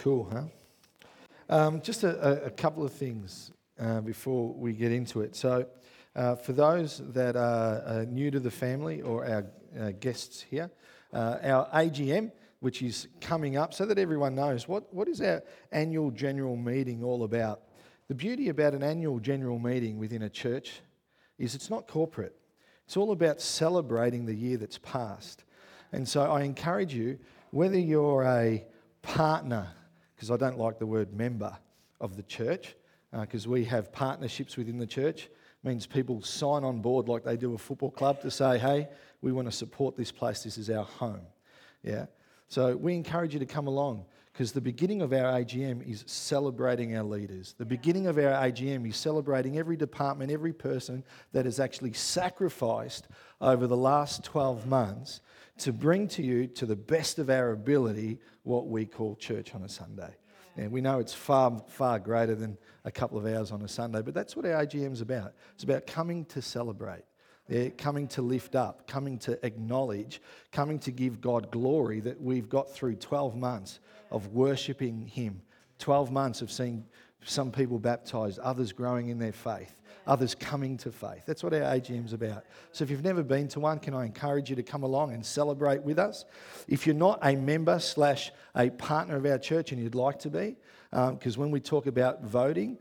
Cool, huh? Just a couple of things before we get into it. So for those that are new to the family or our guests here, our AGM, which is coming up, so that everyone knows, what is our annual general meeting all about? The beauty about an annual general meeting within a church is it's not corporate. It's all about celebrating the year that's passed. And so I encourage you, whether you're a partner, because I don't like the word member of the church, because we have partnerships within the church. It means people sign on board like they do a football club to say, hey, we want to support this place. This is our home. Yeah. So we encourage you to come along, because the beginning of our AGM is celebrating our leaders. The beginning of our AGM is celebrating every department, every person that has actually sacrificed over the last 12 months to bring to you, to the best of our ability, what we call church on a Sunday. Yeah. And we know it's far, far greater than a couple of hours on a Sunday, but that's what our AGM's about. It's about coming to celebrate, coming to lift up, coming to acknowledge, coming to give God glory that we've got through 12 months of worshipping Him, 12 months of seeing some people baptised, others growing in their faith, others coming to faith. That's what our AGM's about. So if you've never been to one, can I encourage you to come along and celebrate with us? If you're not a member / a partner of our church and you'd like to be, because when we talk about voting,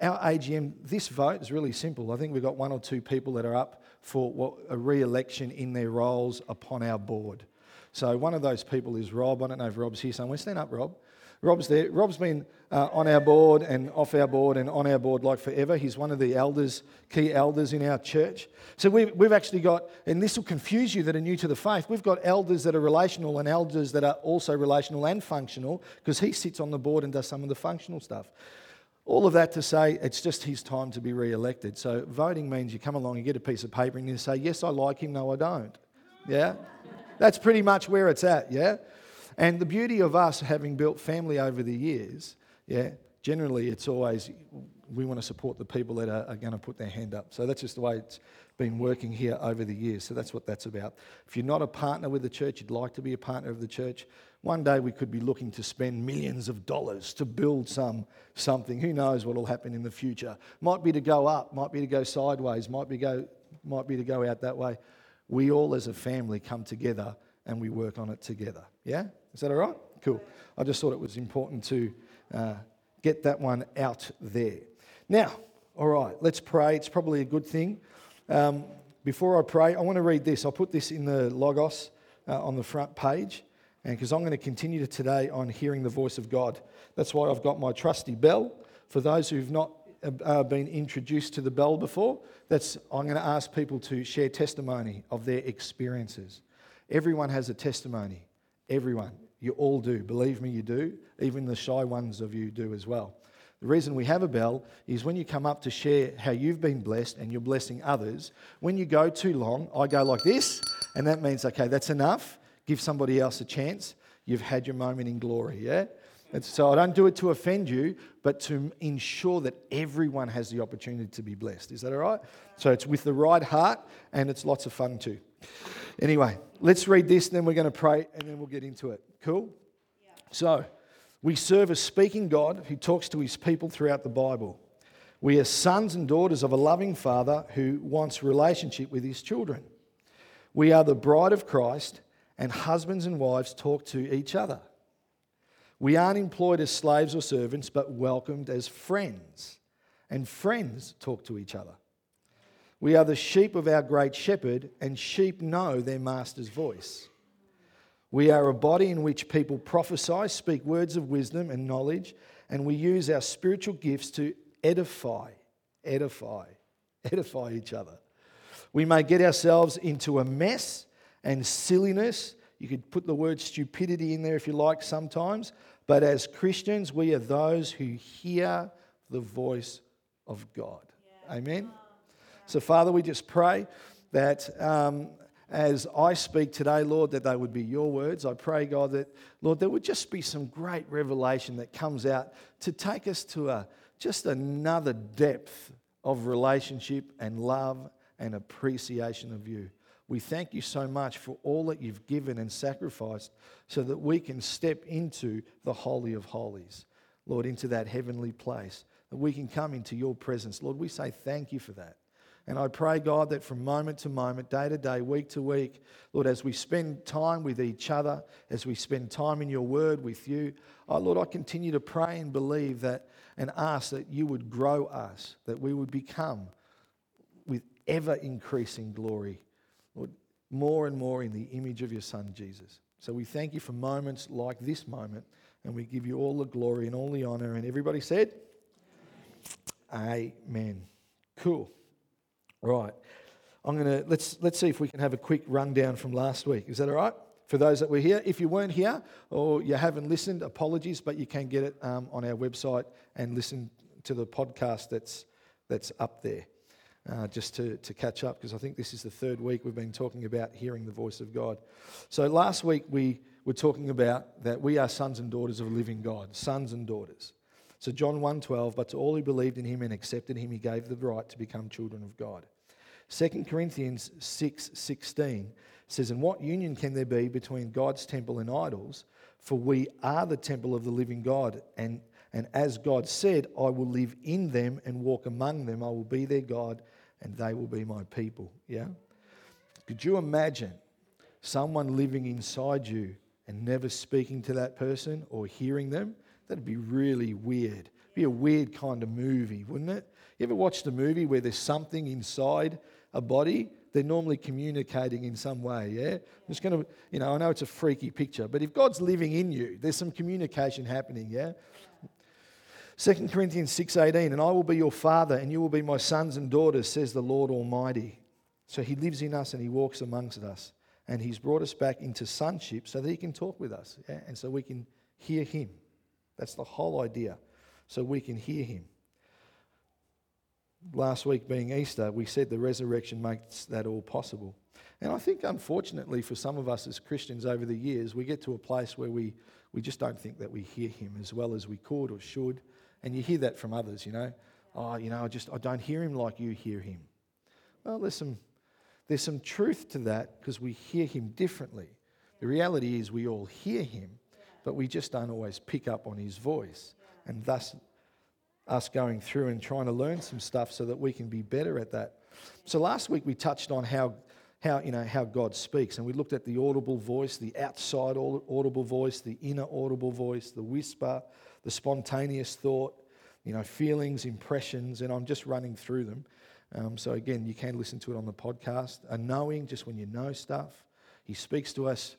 our AGM, this vote is really simple. I think we've got one or two people that are up for a re-election in their roles upon our board. So one of those people is Rob. I don't know if Rob's here somewhere. Stand up, Rob. Rob's there. Rob's been on our board and off our board and on our board like forever. He's one of the elders, key elders in our church. So we've actually got, and this will confuse you that are new to the faith, we've got elders that are relational and elders that are also relational and functional, because he sits on the board and does some of the functional stuff. All of that to say, it's just his time to be re-elected. So voting means you come along and get a piece of paper and you say, yes, I like him, no, I don't. Yeah? That's pretty much where it's at, yeah? And the beauty of us having built family over the years, yeah, generally it's always we want to support the people that are going to put their hand up. So that's just the way it's been working here over the years. So that's what that's about. If you're not a partner with the church, you'd like to be a partner of the church, one day we could be looking to spend millions of dollars to build something. Who knows what will happen in the future? Might be to go up, might be to go sideways, might be to go out that way. We all as a family come together and we work on it together. Yeah? Is that all right? Cool. I just thought it was important to get that one out there. Now, all right, let's pray. It's probably a good thing. Before I pray, I want to read this. I'll put this in the Logos on the front page, and because I'm going to continue today on hearing the voice of God. That's why I've got my trusty bell. For those who've not been introduced to the bell before, I'm going to ask people to share testimony of their experiences. Everyone has a testimony. Everyone. You all do. Believe me, you do. Even the shy ones of you do as well. The reason we have a bell is when you come up to share how you've been blessed and you're blessing others, when you go too long, I go like this, and that means, okay, that's enough. Give somebody else a chance. You've had your moment in glory, yeah? And so I don't do it to offend you, but to ensure that everyone has the opportunity to be blessed. Is that all right? So it's with the right heart, and it's lots of fun too. Anyway, let's read this, then we're going to pray, and then we'll get into it. Cool? Yeah. So, we serve a speaking God who talks to his people throughout the Bible. We are sons and daughters of a loving Father who wants relationship with his children. We are the bride of Christ, and husbands and wives talk to each other. We aren't employed as slaves or servants, but welcomed as friends, and friends talk to each other. We are the sheep of our great shepherd, and sheep know their master's voice. We are a body in which people prophesy, speak words of wisdom and knowledge, and we use our spiritual gifts to edify each other. We may get ourselves into a mess and silliness. You could put the word stupidity in there if you like sometimes. But as Christians, we are those who hear the voice of God. Yeah. Amen? So, Father, we just pray that as I speak today, Lord, that they would be your words. I pray, God, that, Lord, there would just be some great revelation that comes out to take us to just another depth of relationship and love and appreciation of you. We thank you so much for all that you've given and sacrificed so that we can step into the Holy of Holies, Lord, into that heavenly place, that we can come into your presence. Lord, we say thank you for that. And I pray, God, that from moment to moment, day to day, week to week, Lord, as we spend time with each other, as we spend time in your word with you, Lord, I continue to pray and believe that and ask that you would grow us, that we would become with ever-increasing glory, Lord, more and more in the image of your Son, Jesus. So we thank you for moments like this moment, and we give you all the glory and all the honor. And everybody said, Amen. Amen. Cool. Right, let's see if we can have a quick rundown from last week. Is that all right? For those that were here, if you weren't here or you haven't listened, apologies, but you can get it on our website and listen to the podcast that's up there, just to catch up, because I think this is the third week we've been talking about hearing the voice of God. So last week we were talking about that we are sons and daughters of a living God, sons and daughters. So John 1:12, but to all who believed in him and accepted him, he gave the right to become children of God. 2 Corinthians 6:16 says, and what union can there be between God's temple and idols? For we are the temple of the living God. And as God said, I will live in them and walk among them. I will be their God and they will be my people. Yeah? Could you imagine someone living inside you and never speaking to that person or hearing them? That'd be really weird. It'd be a weird kind of movie, wouldn't it? You ever watched a movie where there's something inside a body? They're normally communicating in some way, yeah? I'm just going to, I know it's a freaky picture, but if God's living in you, there's some communication happening, yeah? 2 Corinthians 6:18, and I will be your father and you will be my sons and daughters, says the Lord Almighty. So he lives in us and he walks amongst us. And he's brought us back into sonship so that he can talk with us, yeah? And so we can hear him. That's the whole idea, so we can hear him. Last week being Easter, we said the resurrection makes that all possible. And I think, unfortunately, for some of us as Christians over the years, we get to a place where we just don't think that we hear him as well as we could or should. And you hear that from others, Oh, I don't hear him like you hear him. Well, there's some truth to that because we hear him differently. The reality is we all hear him, but we just don't always pick up on his voice. And thus, us going through and trying to learn some stuff so that we can be better at that. So last week we touched on how God speaks. And we looked at the audible voice, the outside audible voice, the inner audible voice, the whisper, the spontaneous thought, feelings, impressions. And I'm just running through them. So again, you can listen to it on the podcast. A knowing, just when you know stuff. He speaks to us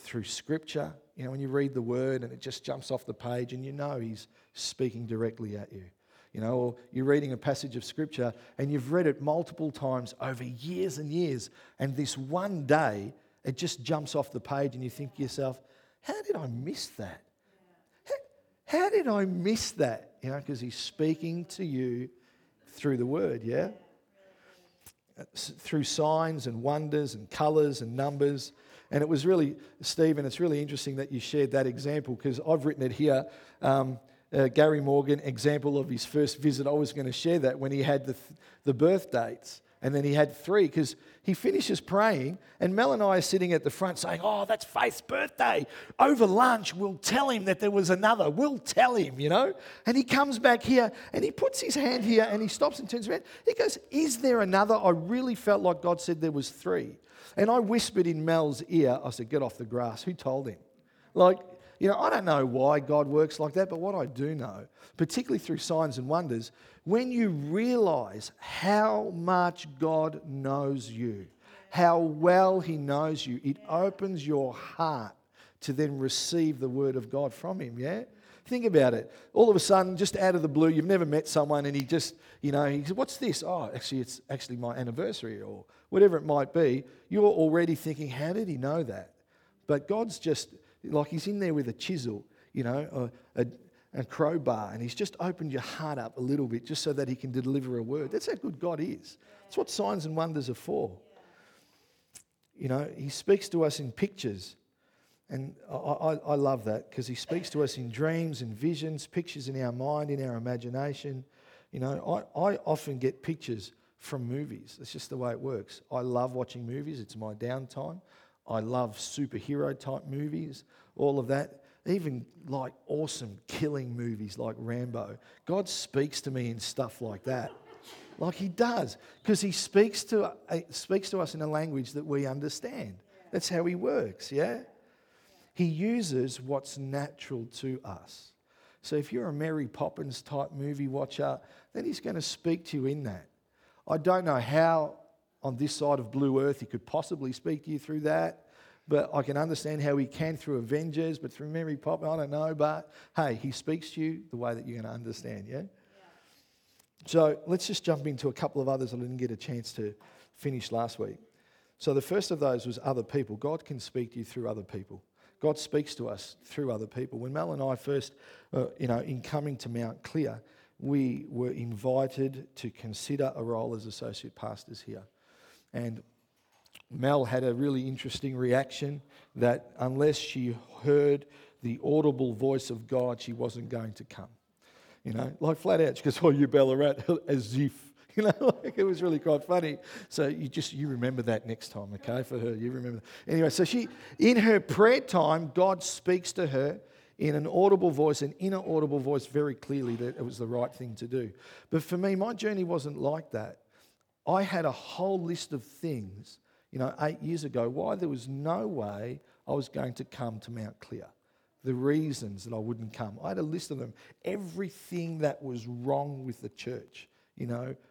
through scripture, when you read the word and it just jumps off the page and he's speaking directly at you, or you're reading a passage of scripture and you've read it multiple times over years and years, and this one day it just jumps off the page and you think to yourself, how did I miss that? How did I miss that? Because he's speaking to you through the word, yeah? Through signs and wonders and colours and numbers. And it was really, Stephen, it's really interesting that you shared that example, because I've written it here, Gary Morgan, example of his first visit. I was going to share that when he had the birth dates, and then he had 3, because he finishes praying and Mel and I are sitting at the front saying, oh, that's Faith's birthday. Over lunch, we'll tell him that there was another. We'll tell him, And he comes back here and he puts his hand here and he stops and turns around. He goes, is there another? I really felt like God said there was 3. And I whispered in Mel's ear, I said, get off the grass. Who told him? I don't know why God works like that, but what I do know, particularly through signs and wonders, when you realize how much God knows you, how well he knows you, it opens your heart to then receive the word of God from him, yeah? Think about it. All of a sudden, just out of the blue, you've never met someone and he just, he said, what's this? Oh, actually, it's actually my anniversary or whatever it might be. You're already thinking, how did he know that? But God's just, like he's in there with a chisel, a crowbar, and he's just opened your heart up a little bit just so that he can deliver a word. That's how good God is. That's what signs and wonders are for. He speaks to us in pictures. And I love that, because he speaks to us in dreams and visions, pictures in our mind, in our imagination. I often get pictures from movies. It's just the way it works. I love watching movies. It's my downtime. I love superhero-type movies, all of that. Even like awesome killing movies like Rambo. God speaks to me in stuff like that. Like he does, because he speaks to us in a language that we understand. That's how he works, yeah? He uses what's natural to us. So if you're a Mary Poppins type movie watcher, then he's going to speak to you in that. I don't know how on this side of Blue Earth he could possibly speak to you through that, but I can understand how he can through Avengers, but through Mary Poppins, I don't know, but hey, he speaks to you the way that you're going to understand, yeah? So let's just jump into a couple of others that I didn't get a chance to finish last week. So the first of those was other people. God can speak to you through other people. God speaks to us through other people. When Mel and I first, in coming to Mount Clear, we were invited to consider a role as associate pastors here. And Mel had a really interesting reaction that unless she heard the audible voice of God, she wasn't going to come. You know, like flat out, she goes, "Oh, you Ballarat," as if, you know, like it was really quite funny. So you remember that next time, okay, for her, you remember that. Anyway, so she, in her prayer time, God speaks to her in an audible voice, an inner audible voice, very clearly that it was the right thing to do. But for me, my journey wasn't like that. I had a whole list of things, 8 years ago, why there was no way I was going to come to Mount Clear. The reasons that I wouldn't come. I had a list of them. Everything that was wrong with the church,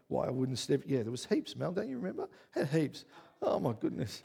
why I wouldn't step. Yeah, there was heaps, Mel, don't you remember? I had heaps. Oh, my goodness.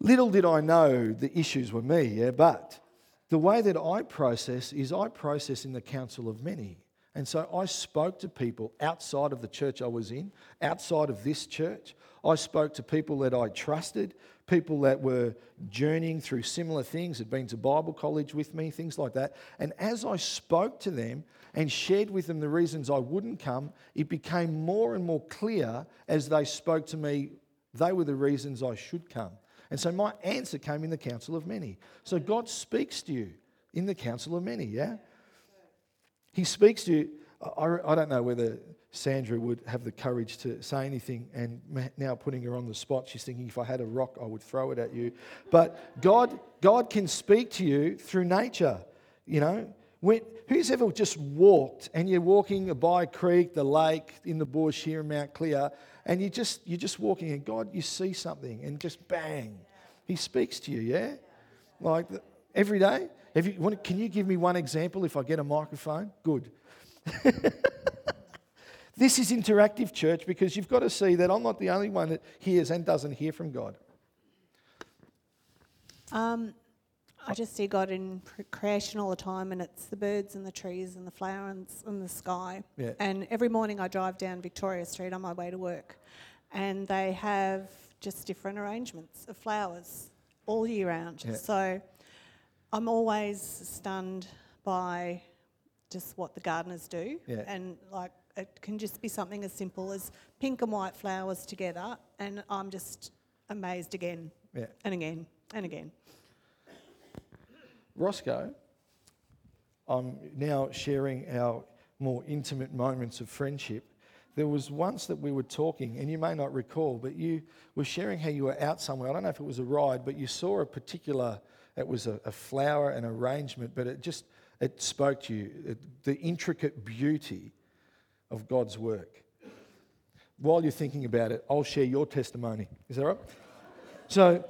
Little did I know the issues were me, yeah, but the way that I process is I process in the counsel of many. And so I spoke to people outside of the church I was in, outside of this church. I spoke to people that I trusted, people that were journeying through similar things, had been to Bible college with me, things like that. And as I spoke to them and shared with them the reasons I wouldn't come, it became more and more clear as they spoke to me, they were the reasons I should come. And so my answer came in the counsel of many. So God speaks to you in the counsel of many, yeah? He speaks to you. I don't know whether Sandra would have the courage to say anything, and now putting her on the spot, she's thinking, if I had a rock, I would throw it at you. But God can speak to you through nature, Who's ever just walked, and you're walking by a creek, the lake, in the bush here in Mount Clear, and you're just walking, and God, you see something, and just bang, he speaks to you, yeah? Like every day? Can you give me one example if I get a microphone? Good. This is interactive church, because you've got to see that I'm not the only one that hears and doesn't hear from God. I just see God in creation all the time, and it's the birds and the trees and the flowers and the sky. Yeah. And every morning I drive down Victoria Street on my way to work, and they have just different arrangements of flowers all year round. Yeah. So I'm always stunned by just what the gardeners do, yeah. And like, it can just be something as simple as pink and white flowers together, and I'm just amazed again, yeah. And again and again. Roscoe, I'm now sharing our more intimate moments of friendship. There was once that we were talking, and you may not recall, but you were sharing how you were out somewhere. I don't know if it was a ride, but you saw a particular, it was a flower, an arrangement, but it spoke to you, the intricate beauty of God's work. While you're thinking about it, I'll share your testimony. Is that right? So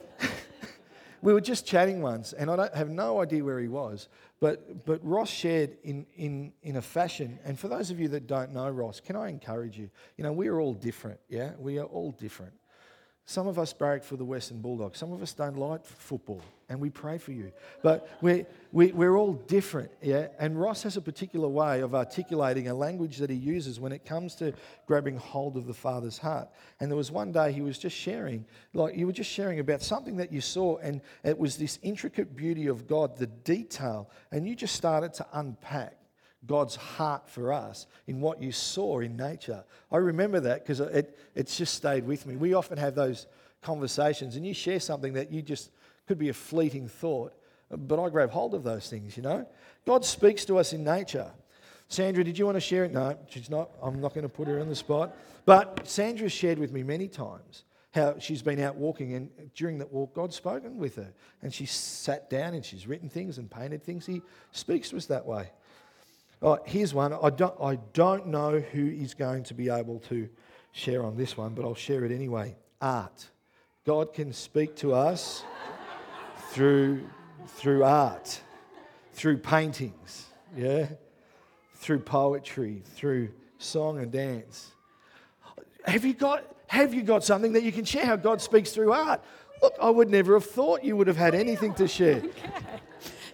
we were just chatting once, and I have no idea where he was, but Ross shared in a fashion, and for those of you that don't know Ross, can I encourage you? We are all different, yeah? We are all different. Some of us barrack for the Western Bulldogs. Some of us don't like football, and we pray for you. But we're all different, yeah? And Ross has a particular way of articulating a language that he uses when it comes to grabbing hold of the Father's heart. And there was one day he was just sharing, like you were just sharing about something that you saw, and it was this intricate beauty of God, the detail, and you just started to unpack God's heart for us in what you saw in nature. I remember that because it's just stayed with me. We often have those conversations, and you share something that you just could be a fleeting thought, but I grab hold of those things. God speaks to us in nature. Sandra, did you want to share it? No, she's not. I'm not going to put her on the spot. But Sandra's shared with me many times how she's been out walking, and during that walk, God's spoken with her. And she sat down and she's written things and painted things. He speaks to us that way. Oh, here's one. I don't know who is going to be able to share on this one, but I'll share it anyway. Art. God can speak to us through art, through paintings, yeah, through poetry, through song and dance. Have you got something that you can share? How God speaks through art? Look, I would never have thought you would have had anything to share. Okay.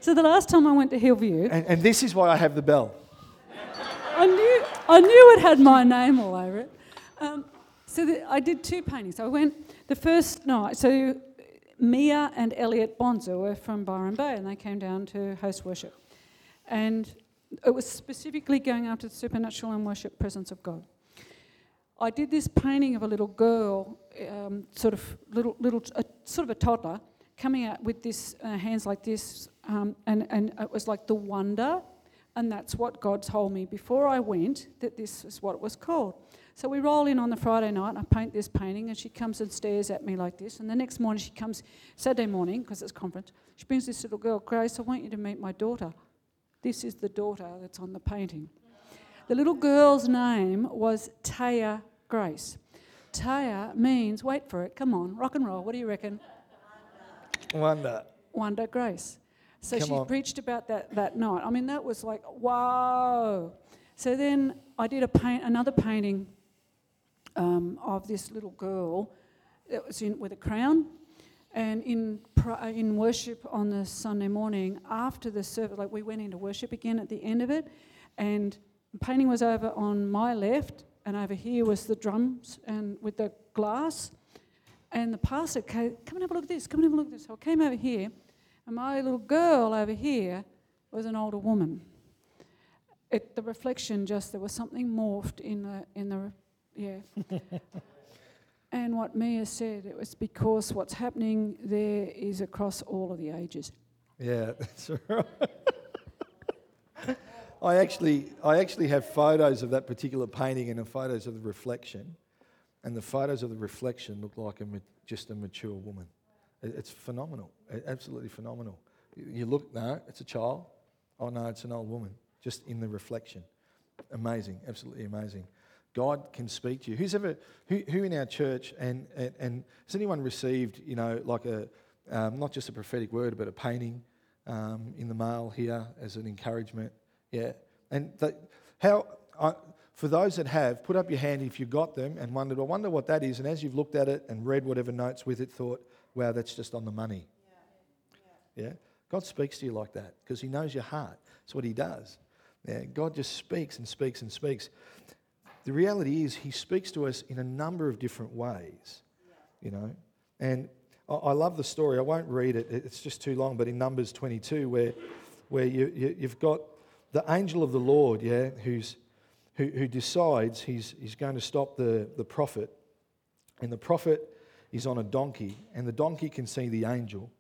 So the last time I went to Hillview, and this is why I have the bell. I knew it had my name all over it. I did two paintings. I went the first night. So Mia and Elliot Bonzer were from Byron Bay, and they came down to host worship. And it was specifically going after the supernatural and worship presence of God. I did this painting of a little girl, sort of a toddler, coming out with this hands like this, and it was like the wonder, and that's what God told me before I went that this is what it was called. So we roll in on the Friday night, and I paint this painting, and she comes and stares at me like this, and the next morning she comes, Saturday morning, because it's conference, she brings this little girl, Grace, I want you to meet my daughter. This is the daughter that's on the painting. The little girl's name was Taya Grace. Taya means, wait for it, come on, rock and roll, what do you reckon? Wonder Grace. So come she on. Preached about that night. I mean, that was like, wow. So then I did another painting of this little girl that was with a crown, and in worship on the Sunday morning after the service, like we went into worship again at the end of it, and the painting was over on my left, and over here was the drums and with the glass. And the pastor came, come and have a look at this, come and have a look at this. So I came over here, and my little girl over here was an older woman. The reflection just, there was something morphed in the And what Mia said, it was because what's happening there is across all of the ages. Yeah, that's right. I actually have photos of that particular painting and the photos of the reflection. And the photos of the reflection look like just a mature woman. It's phenomenal, absolutely phenomenal. You look, no, it's a child. Oh, no, it's an old woman, just in the reflection. Amazing, absolutely amazing. God can speak to you. Who in our church, and has anyone received, like a, not just a prophetic word, but a painting in the mail here as an encouragement? Yeah, for those that have, put up your hand if you got them and wondered, I wonder what that is. And as you've looked at it and read whatever notes with it, thought, wow, that's just on the money. Yeah, God speaks to you like that because He knows your heart. That's what He does. Yeah, God just speaks and speaks and speaks. The reality is He speaks to us in a number of different ways, And I love the story. I won't read it. It's just too long. But in Numbers 22, where you've got the angel of the Lord, who decides he's going to stop the prophet, and the prophet is on a donkey, and the donkey can see the angel,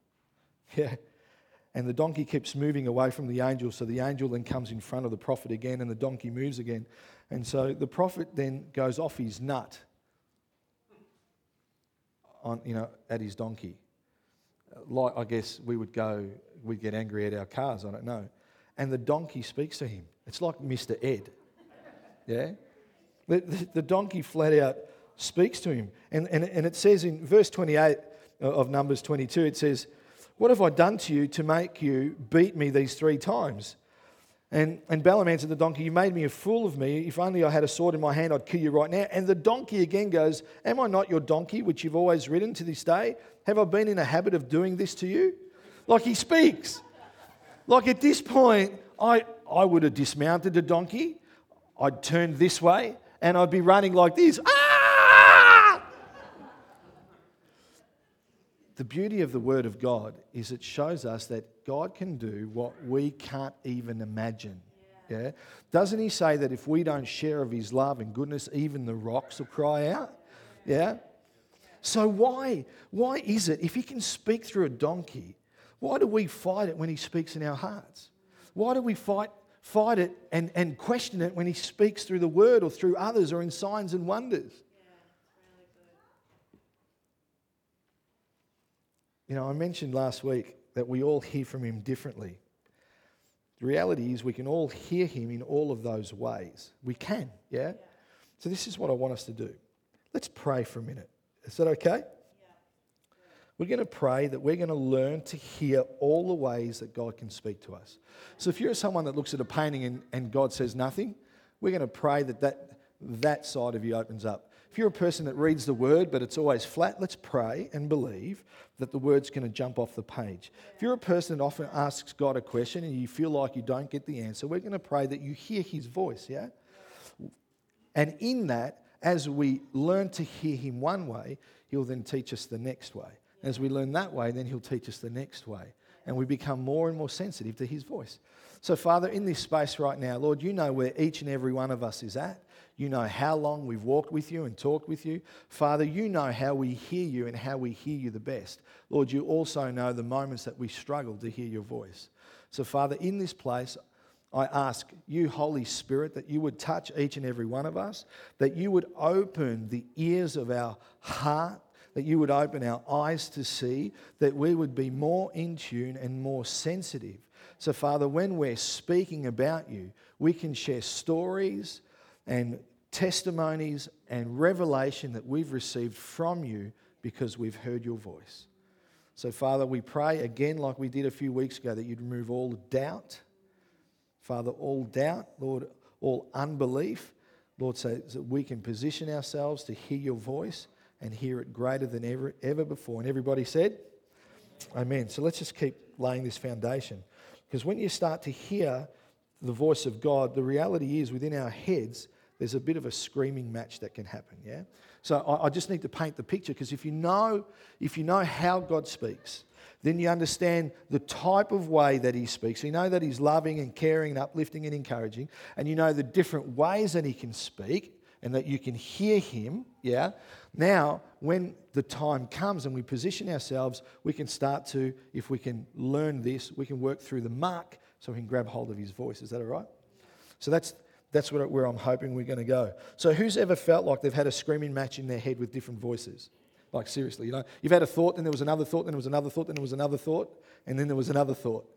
and the donkey keeps moving away from the angel, so the angel then comes in front of the prophet again, and the donkey moves again, and so the prophet then goes off his nut, on at his donkey, like I guess we'd get angry at our cars, I don't know. And the donkey speaks to him. It's like Mr. Ed. Yeah? The donkey flat out speaks to him. And it says in verse 28 of Numbers 22, it says, what have I done to you to make you beat me these 3 times? And Balaam answered the donkey, you made me a fool of me. If only I had a sword in my hand, I'd kill you right now. And the donkey again goes, am I not your donkey, which you've always ridden to this day? Have I been in a habit of doing this to you? Like he speaks. Like at this point, I would have dismounted the donkey, I'd turned this way, and I'd be running like this. Ah! The beauty of the Word of God is it shows us that God can do what we can't even imagine. Yeah? Doesn't He say that if we don't share of His love and goodness, even the rocks will cry out? Yeah. So why is it, if He can speak through a donkey, why do we fight it when He speaks in our hearts? Why do we fight fight it and question it when he speaks through the word or through others or in signs and wonders. You know, I mentioned last week that we all hear from him differently. The reality is we can all hear him in all of those ways. We can, yeah? So this is what I want us to do. Let's pray for a minute. Is that okay? Yeah. We're going to pray that we're going to learn to hear all the ways that God can speak to us. So if you're someone that looks at a painting and God says nothing, we're going to pray that side of you opens up. If you're a person that reads the word but it's always flat, let's pray and believe that the word's going to jump off the page. If you're a person that often asks God a question and you feel like you don't get the answer, we're going to pray that you hear his voice, yeah? And in that, as we learn to hear him one way, he'll then teach us the next way. As we learn that way, then he'll teach us the next way. And we become more and more sensitive to his voice. So, Father, in this space right now, Lord, you know where each and every one of us is at. You know how long we've walked with you and talked with you. Father, you know how we hear you and how we hear you the best. Lord, you also know the moments that we struggle to hear your voice. So, Father, in this place, I ask you, Holy Spirit, that you would touch each and every one of us, that you would open the ears of our heart, that you would open our eyes to see, that we would be more in tune and more sensitive. So, Father, when we're speaking about you, we can share stories and testimonies and revelation that we've received from you because we've heard your voice. So, Father, we pray again, like we did a few weeks ago, that you'd remove all doubt. Father, all doubt, Lord, all unbelief, Lord, so that we can position ourselves to hear your voice and hear it greater than ever before. And everybody said, Amen. So let's just keep laying this foundation. Because when you start to hear the voice of God, the reality is within our heads, there's a bit of a screaming match that can happen, yeah? So I just need to paint the picture, because if you know how God speaks, then you understand the type of way that he speaks. You know that he's loving and caring and uplifting and encouraging, and you know the different ways that he can speak and that you can hear him, yeah? Now, when the time comes and we position ourselves, we can start to, if we can learn this, we can work through the mark so we can grab hold of his voice. Is that all right? So that's where I'm hoping we're going to go. So who's ever felt like they've had a screaming match in their head with different voices? Like seriously, you know, you've had a thought, then there was another thought, then there was another thought, then there was another thought, and then there was another thought.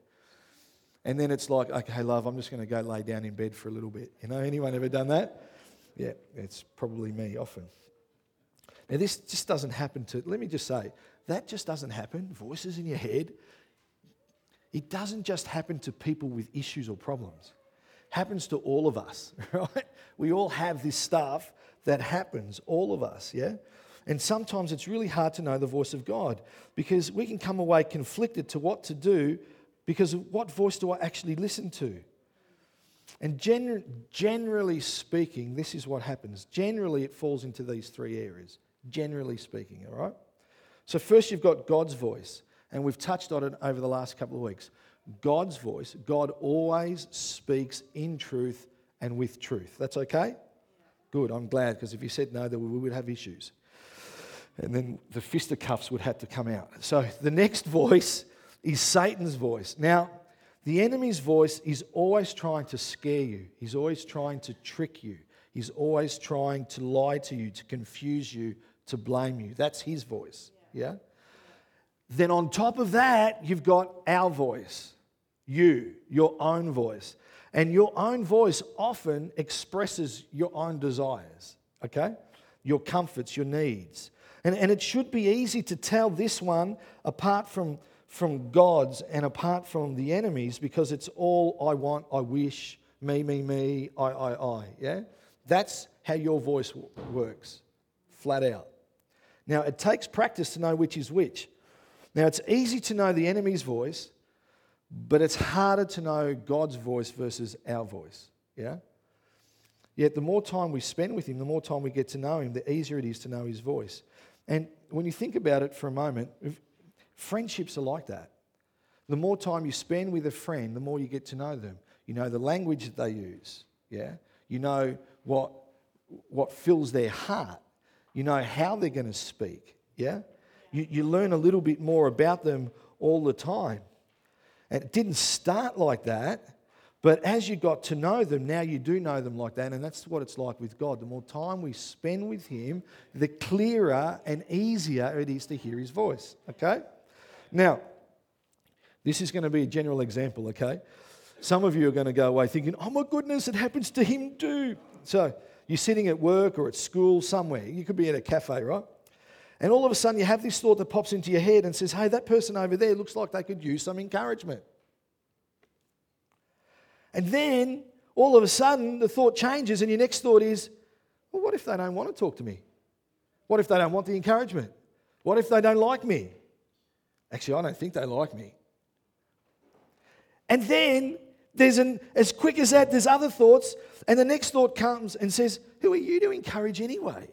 And then it's like, okay, love, I'm just going to go lay down in bed for a little bit. You know, anyone ever done that? Yeah, it's probably me often. Now this just doesn't happen to, let me just say, that just doesn't happen, voices in your head. It doesn't just happen to people with issues or problems. It happens to all of us, right? We all have this stuff that happens, all of us, yeah? And sometimes it's really hard to know the voice of God, because we can come away conflicted to what to do, because of what voice do I actually listen to? And generally speaking, this is what happens. Generally, it falls into these three areas, generally speaking, all right? So first you've got God's voice. And we've touched on it over the last couple of weeks. God's voice, God always speaks in truth and with truth. That's okay? Good, I'm glad, because if you said no, then we would have issues. And then the fist of cuffs would have to come out. So the next voice is Satan's voice. Now, the enemy's voice is always trying to scare you. He's always trying to trick you. He's always trying to lie to you, to confuse you, to blame you. That's his voice, yeah? Then on top of that, you've got our voice, your own voice. And your own voice often expresses your own desires, okay? Your comforts, your needs. And it should be easy to tell this one apart from God's and apart from the enemy's, because it's all I want, I wish, me, I, yeah? That's how your voice works, flat out. Now, it takes practice to know which is which. Now, it's easy to know the enemy's voice, but it's harder to know God's voice versus our voice, yeah? Yet the more time we spend with him, the more time we get to know him, the easier it is to know his voice. And when you think about it for a moment, friendships are like that. The more time you spend with a friend, the more you get to know them. You know the language that they use, yeah? You know what fills their heart. You know how they're going to speak, yeah? You learn a little bit more about them all the time. And it didn't start like that, But as you got to know them, now you do know them like that, and that's what it's like with God. The more time we spend with Him, the clearer and easier it is to hear His voice, okay? Now, this is going to be a general example, okay? Some of you are going to go away thinking, oh my goodness, it happens to him too. So you're sitting at work or at school somewhere. You could be at a cafe, right? And all of a sudden you have this thought that pops into your head and says, hey, that person over there looks like they could use some encouragement. And then, all of a sudden, the thought changes and your next thought is, well, what if they don't want to talk to me? What if they don't want the encouragement? What if they don't like me? Actually, I don't think they like me. And then, as quick as that, there's other thoughts, and the next thought comes and says, who are you to encourage anyway?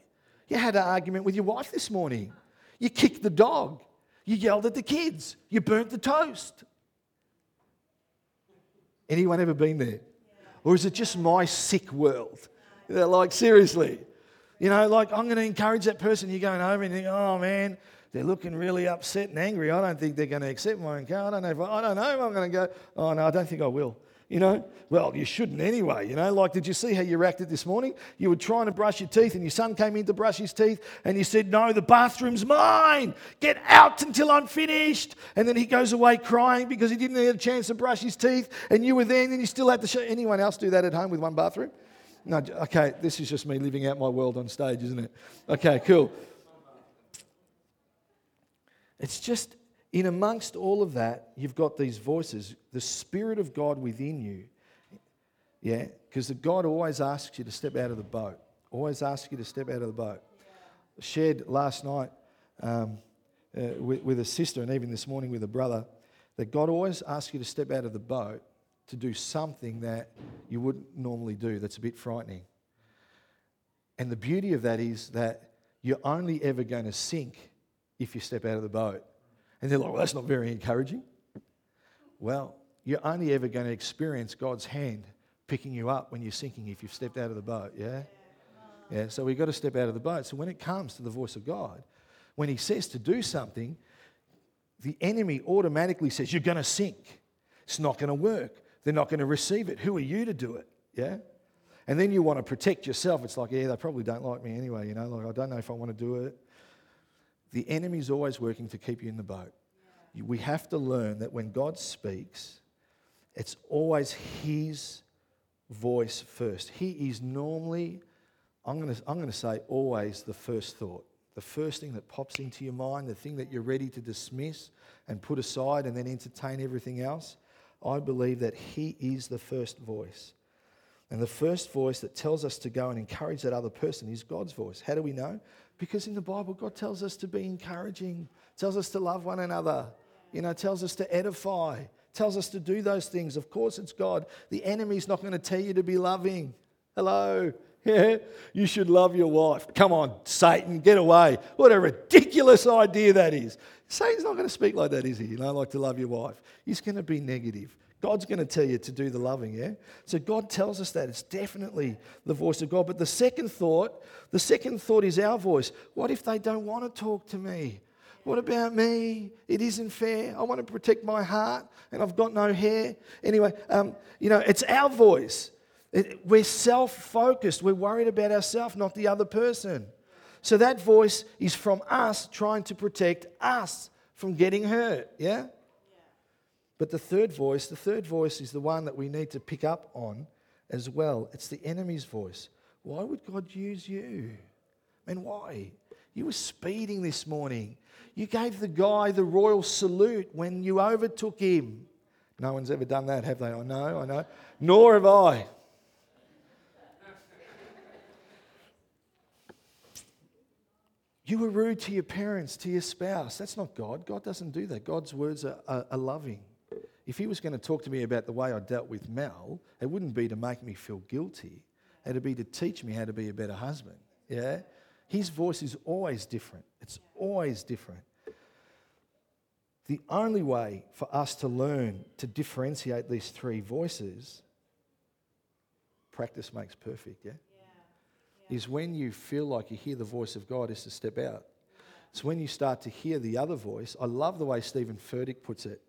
You had an argument with your wife this morning. You kicked the dog. You yelled at the kids. You burnt the toast. Anyone ever been there? Or is it just my sick world? They're like, seriously. You know, like, I'm going to encourage that person. You're going over and you think, oh, man, they're looking really upset and angry. I don't think they're going to accept my encouragement. I don't know if I'm going to go, oh, no, I don't think I will. You know, well, you shouldn't anyway. You know, like, did you see how you acted this morning? You were trying to brush your teeth and your son came in to brush his teeth and you said, no, the bathroom's mine. Get out until I'm finished. And then he goes away crying because he didn't have a chance to brush his teeth and you were there and then you still had to show. Anyone else do that at home with one bathroom? No, okay, this is just me living out my world on stage, isn't it? Okay, cool. It's just... in amongst all of that, you've got these voices, the Spirit of God within you. Yeah, because God always asks you to step out of the boat. Always asks you to step out of the boat. I shared last night with a sister and even this morning with a brother that God always asks you to step out of the boat to do something that you wouldn't normally do that's a bit frightening. And the beauty of that is that you're only ever going to sink if you step out of the boat. And they're like, well, that's not very encouraging. Well, you're only ever going to experience God's hand picking you up when you're sinking if you've stepped out of the boat, yeah? Yeah, so we've got to step out of the boat. So when it comes to the voice of God, when He says to do something, the enemy automatically says, you're going to sink. It's not going to work. They're not going to receive it. Who are you to do it, yeah? And then you want to protect yourself. It's like, yeah, they probably don't like me anyway, you know, like I don't know if I want to do it. The enemy's always working to keep you in the boat. We have to learn that when God speaks, it's always His voice first. He is normally, I'm going to say always the first thought, the first thing that pops into your mind, the thing that you're ready to dismiss and put aside and then entertain everything else. I believe that He is the first voice. And the first voice that tells us to go and encourage that other person is God's voice. How do we know? Because in the Bible, God tells us to be encouraging, tells us to love one another, you know, tells us to edify, tells us to do those things. Of course, it's God. The enemy's not going to tell you to be loving. Hello. Yeah, you should love your wife. Come on, Satan, get away. What a ridiculous idea that is. Satan's not going to speak like that, is he? You know, like to love your wife. He's going to be negative. God's going to tell you to do the loving, yeah? So God tells us that. It's definitely the voice of God. But the second thought is our voice. What if they don't want to talk to me? What about me? It isn't fair. I want to protect my heart and I've got no hair. Anyway, you know, it's our voice. We're self-focused. We're worried about ourselves, not the other person. So that voice is from us trying to protect us from getting hurt, yeah? But the third voice is the one that we need to pick up on as well. It's the enemy's voice. Why would God use you? I mean, why? You were speeding this morning. You gave the guy the royal salute when you overtook him. No one's ever done that, have they? I know. Nor have I. You were rude to your parents, to your spouse. That's not God. God doesn't do that. God's words are loving. If He was going to talk to me about the way I dealt with Mel, it wouldn't be to make me feel guilty. It would be to teach me how to be a better husband. Yeah? His voice is always different. It's always different. The only way for us to learn to differentiate these three voices, practice makes perfect, yeah? Yeah. Is when you feel like you hear the voice of God is to step out. It's when you start to hear the other voice. I love the way Stephen Furtick puts it.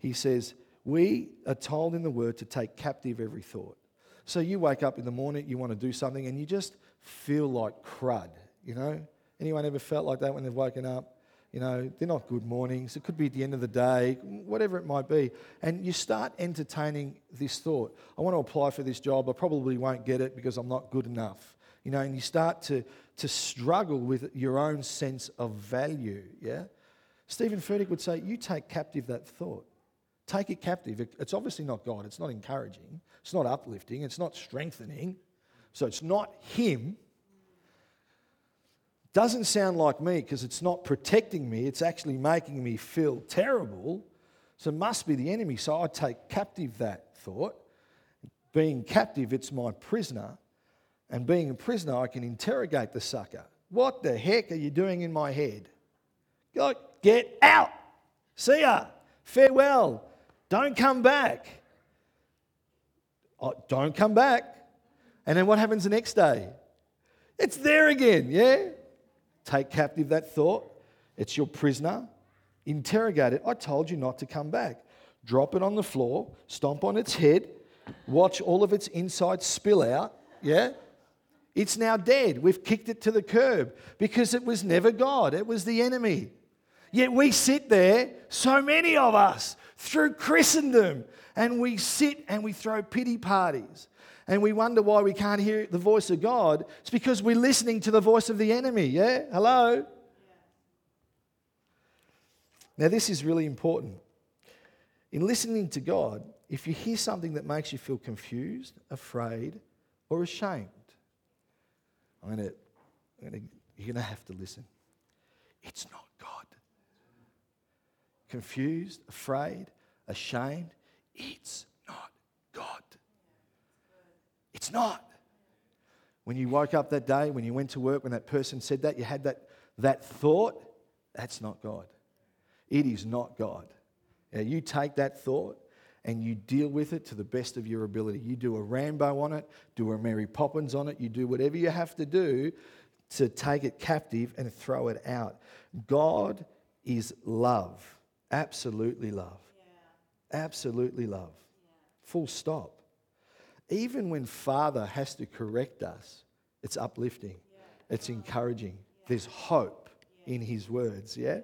He says, We are told in the Word to take captive every thought. So you wake up in the morning, you want to do something, and you just feel like crud, you know? Anyone ever felt like that when they've woken up? You know, they're not good mornings. It could be at the end of the day, whatever it might be. And you start entertaining this thought. I want to apply for this job. I probably won't get it because I'm not good enough. You know, and you start to struggle with your own sense of value, yeah? Stephen Furtick would say, you take captive that thought. Take it captive. It's obviously not God. It's not encouraging. It's not uplifting. It's not strengthening. So it's not him. Doesn't sound like me because it's not protecting me. It's actually making me feel terrible. So it must be the enemy. So I take captive that thought. Being captive, it's my prisoner. And being a prisoner, I can interrogate the sucker. What the heck are you doing in my head? Like, get out. See ya. Farewell. Don't come back. Oh, don't come back. And then what happens the next day? It's there again, yeah? Take captive that thought. It's your prisoner. Interrogate it. I told you not to come back. Drop it on the floor. Stomp on its head. Watch all of its insides spill out, yeah? It's now dead. We've kicked it to the curb because it was never God. It was the enemy. Yet we sit there, so many of us, through Christendom, and we sit and we throw pity parties. And we wonder why we can't hear the voice of God. It's because we're listening to the voice of the enemy, yeah? Hello? Yeah. Now, this is really important. In listening to God, if you hear something that makes you feel confused, afraid, or ashamed, you're going to have to listen. It's not God. Confused, afraid, ashamed, it's not God. It's not. When you woke up that day, when you went to work, when that person said that, you had that thought, that's not God. It is not God. Now, you take that thought and you deal with it to the best of your ability. You do a Rambo on it, do a Mary Poppins on it, you do whatever you have to do to take it captive and throw it out. God is love. Absolutely love. Yeah. Absolutely love. Yeah. Full stop. Even when Father has to correct us, it's uplifting. Yeah. It's encouraging. Yeah. There's hope in His words, yeah?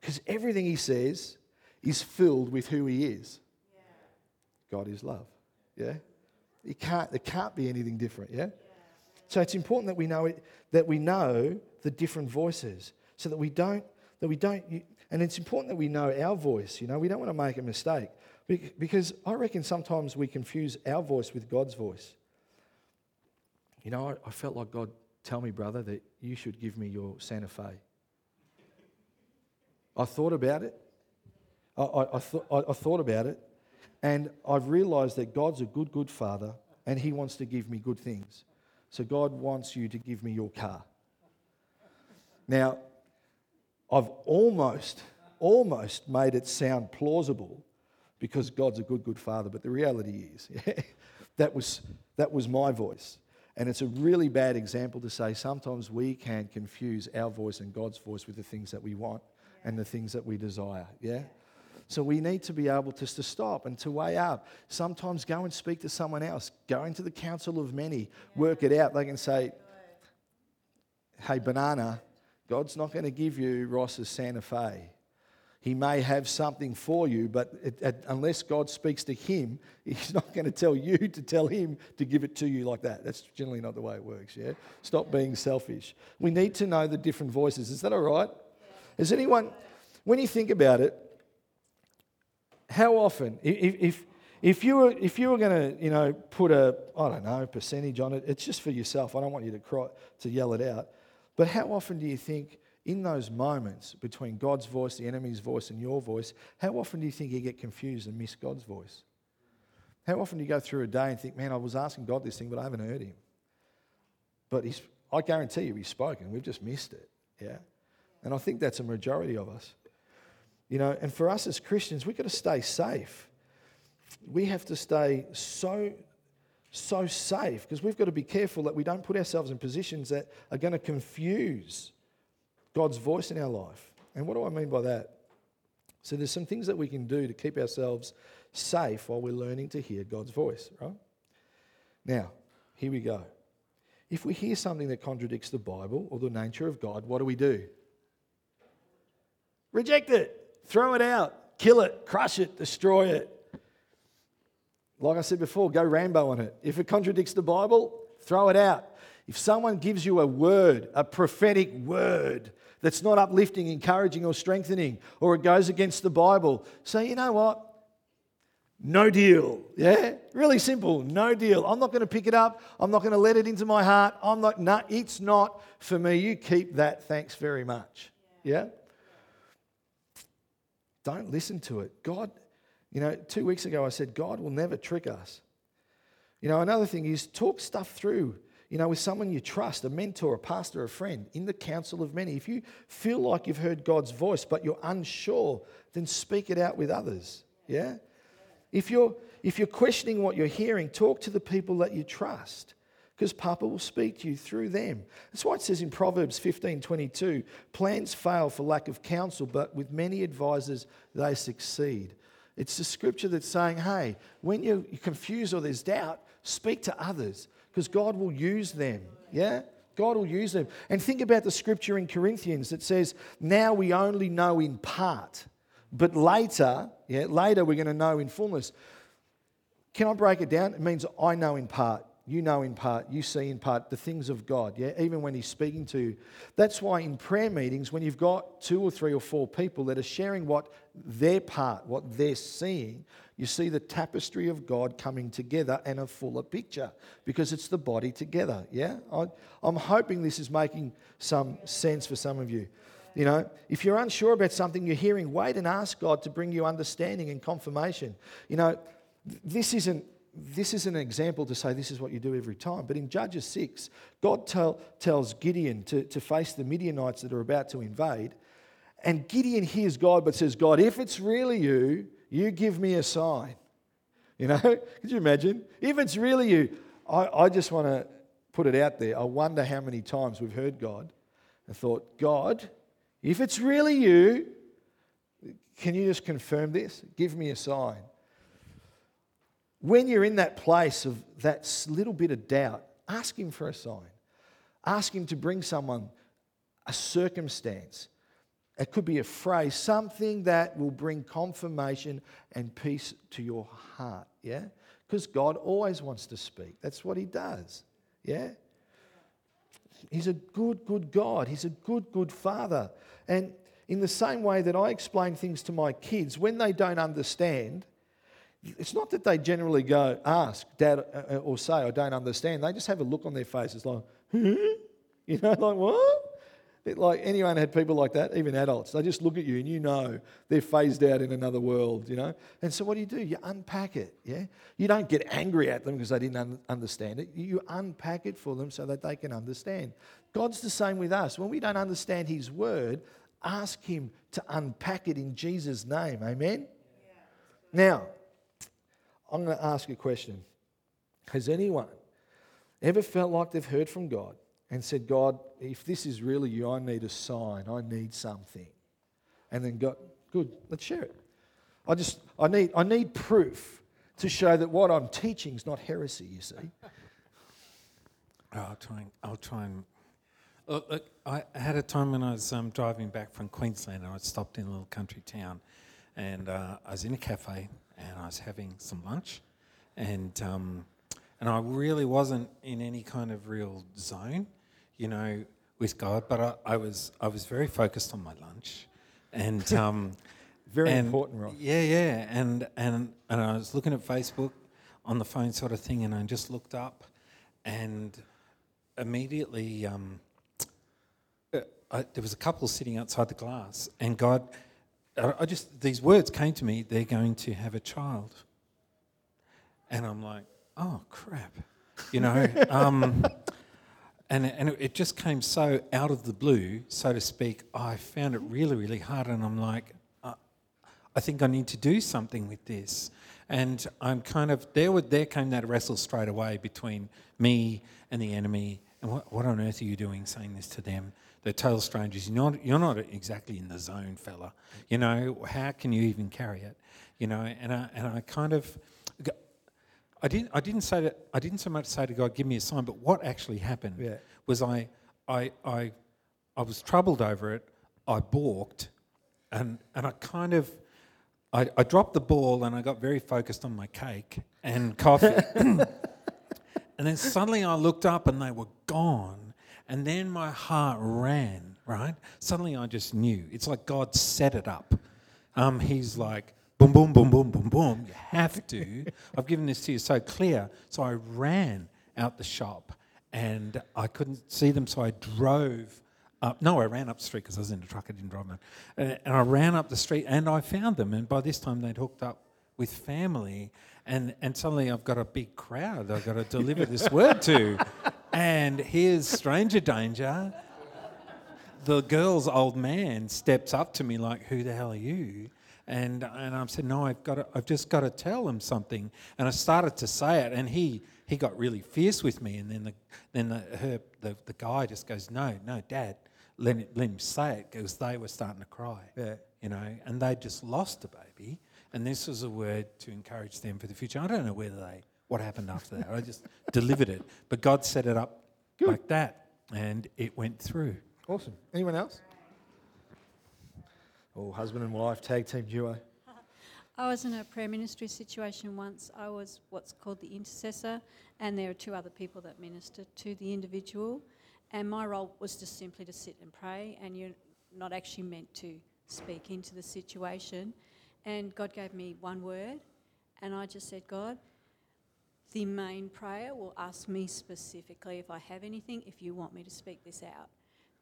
Because everything He says is filled with who He is. Yeah. God is love, yeah? There can't be anything different, yeah? So it's important that we know the different voices so that and it's important that we know our voice, you know. We don't want to make a mistake because I reckon sometimes we confuse our voice with God's voice. You know, I felt like God, tell me, brother, that you should give me your Santa Fe. I thought about it. I thought about it. And I've realised that God's a good, good Father and He wants to give me good things. So God wants you to give me your car. Now, I've almost made it sound plausible because God's a good, good Father, but the reality is that was my voice. And it's a really bad example to say sometimes we can confuse our voice and God's voice with the things that we want and the things that we desire, yeah? So we need to be able just to stop and to weigh up. Sometimes go and speak to someone else. Go into the council of many. Work it out. They can say, hey, banana, God's not going to give you Ross's Santa Fe. He may have something for you, but unless God speaks to him, He's not going to tell you to tell him to give it to you like that. That's generally not the way it works, yeah? Stop being selfish. We need to know the different voices. Is that all right? Is anyone, when you think about it, how often, if you were going to, you know, put percentage on it, it's just for yourself. I don't want you to cry, to yell it out. But how often do you think in those moments between God's voice, the enemy's voice, and your voice, how often do you think you get confused and miss God's voice? How often do you go through a day and think, man, I was asking God this thing, but I haven't heard Him. But I guarantee you He's spoken. We've just missed it, yeah? And I think that's a majority of us. You know, and for us as Christians, we've got to stay safe. We have to stay so safe, because we've got to be careful that we don't put ourselves in positions that are going to confuse God's voice in our life. And what do I mean by that? So there's some things that we can do to keep ourselves safe while we're learning to hear God's voice, right? Now, here we go. If we hear something that contradicts the Bible or the nature of God, what do we do? Reject it. Throw it out. Kill it. Crush it. Destroy it. Like I said before, go Rambo on it. If it contradicts the Bible, throw it out. If someone gives you a word, a prophetic word, that's not uplifting, encouraging or strengthening, or it goes against the Bible, say, you know what? No deal. Yeah? Really simple. No deal. I'm not going to pick it up. I'm not going to let it into my heart. I'm not, no, it's not for me. You keep that. Thanks very much. Yeah? Don't listen to it. God, you know, 2 weeks ago I said, God will never trick us. You know, another thing is talk stuff through, you know, with someone you trust, a mentor, a pastor, a friend, in the counsel of many. If you feel like you've heard God's voice but you're unsure, then speak it out with others, yeah? If you're questioning what you're hearing, talk to the people that you trust, because Papa will speak to you through them. That's why it says in Proverbs 15:22, plans fail for lack of counsel, but with many advisors they succeed. It's the scripture that's saying, hey, when you're confused or there's doubt, speak to others because God will use them, yeah? God will use them. And think about the scripture in Corinthians that says, now we only know in part, but later we're going to know in fullness. Can I break it down? It means I know in part. You know in part, you see in part the things of God, yeah, even when he's speaking to you. That's why in prayer meetings, when you've got 2 or 3 or 4 people that are sharing what their part, what they're seeing, you see the tapestry of God coming together and a fuller picture because it's the body together, yeah? I'm hoping this is making some sense for some of you. You know, if you're unsure about something you're hearing, wait and ask God to bring you understanding and confirmation. You know, this is an example to say this is what you do every time. But in Judges 6, God tells Gideon to face the Midianites that are about to invade. And Gideon hears God but says, God, if it's really you, you give me a sign. You know, could you imagine? If it's really you, I just want to put it out there. I wonder how many times we've heard God and thought, God, if it's really you, can you just confirm this? Give me a sign. When you're in that place of that little bit of doubt, ask him for a sign. Ask him to bring someone, a circumstance. It could be a phrase, something that will bring confirmation and peace to your heart, yeah? Because God always wants to speak. That's what he does, yeah? He's a good, good God. He's a good, good Father. And in the same way that I explain things to my kids, when they don't understand, it's not that they generally go ask Dad or say I don't understand. They just have a look on their faces like, huh? You know, like what? It, like anyone had people like that, even adults. They just look at you and you know they're phased out in another world. You know. And so what do? You unpack it. Yeah. You don't get angry at them because they didn't understand it. You unpack it for them so that they can understand. God's the same with us. When we don't understand His Word, ask Him to unpack it in Jesus' name. Amen. Yeah. Now, I'm going to ask a question. Has anyone ever felt like they've heard from God and said, God, if this is really you, I need a sign. I need something. And then God, good, let's share it. I need proof to show that what I'm teaching is not heresy, you see. I'll try and... Look, I had a time when I was driving back from Queensland and I stopped in a little country town and I was in a cafe. And I was having some lunch, and I really wasn't in any kind of real zone, you know, with God. But I was very focused on my lunch, and important, Rob. Yeah, and I was looking at Facebook on the phone, sort of thing, and I just looked up, and immediately there was a couple sitting outside the glass, and God. These words came to me, they're going to have a child. And I'm like, oh, crap. You know, and it just came so out of the blue, so to speak. I found it really, really hard. And I'm like, I think I need to do something with this. And I'm kind of, there came that wrestle straight away between me and the enemy. And what on earth are you doing saying this to them? They're total strangers. You're not exactly in the zone, fella. You know, how can you even carry it? You know, and I kind of, I didn't so much say to God, give me a sign, but what actually happened was I was troubled over it. I balked, and I kind of, I dropped the ball and I got very focused on my cake and coffee. And then suddenly I looked up and they were gone. And then my heart ran, right? Suddenly I just knew. It's like God set it up. He's like, boom, boom, boom, boom, boom, boom. You have to. I've given this to you so clear. So I ran out the shop and I couldn't see them. So I drove up. No, I ran up the street because I was in the truck. I didn't drive them. And I ran up the street and I found them. And by this time they'd hooked up with family, and suddenly I've got a big crowd I've got to deliver this word to. And here's stranger danger. The girl's old man steps up to me like, who the hell are you? And I said, no, I've just got to tell him something. And I started to say it, and he got really fierce with me. And then the guy just goes, no, Dad, let him say it, because they were starting to cry, you know, and they just lost a baby. And this was a word to encourage them for the future. I don't know what happened after that. I just delivered it. But God set it up like that, and it went through. Awesome. Anyone else? Oh, husband and wife, tag team duo. I was in a prayer ministry situation once. I was what's called the intercessor, and there are two other people that minister to the individual. And my role was just simply to sit and pray, and you're not actually meant to speak into the situation. And God gave me one word, and I just said, God, the main prayer will ask me specifically if I have anything, if you want me to speak this out.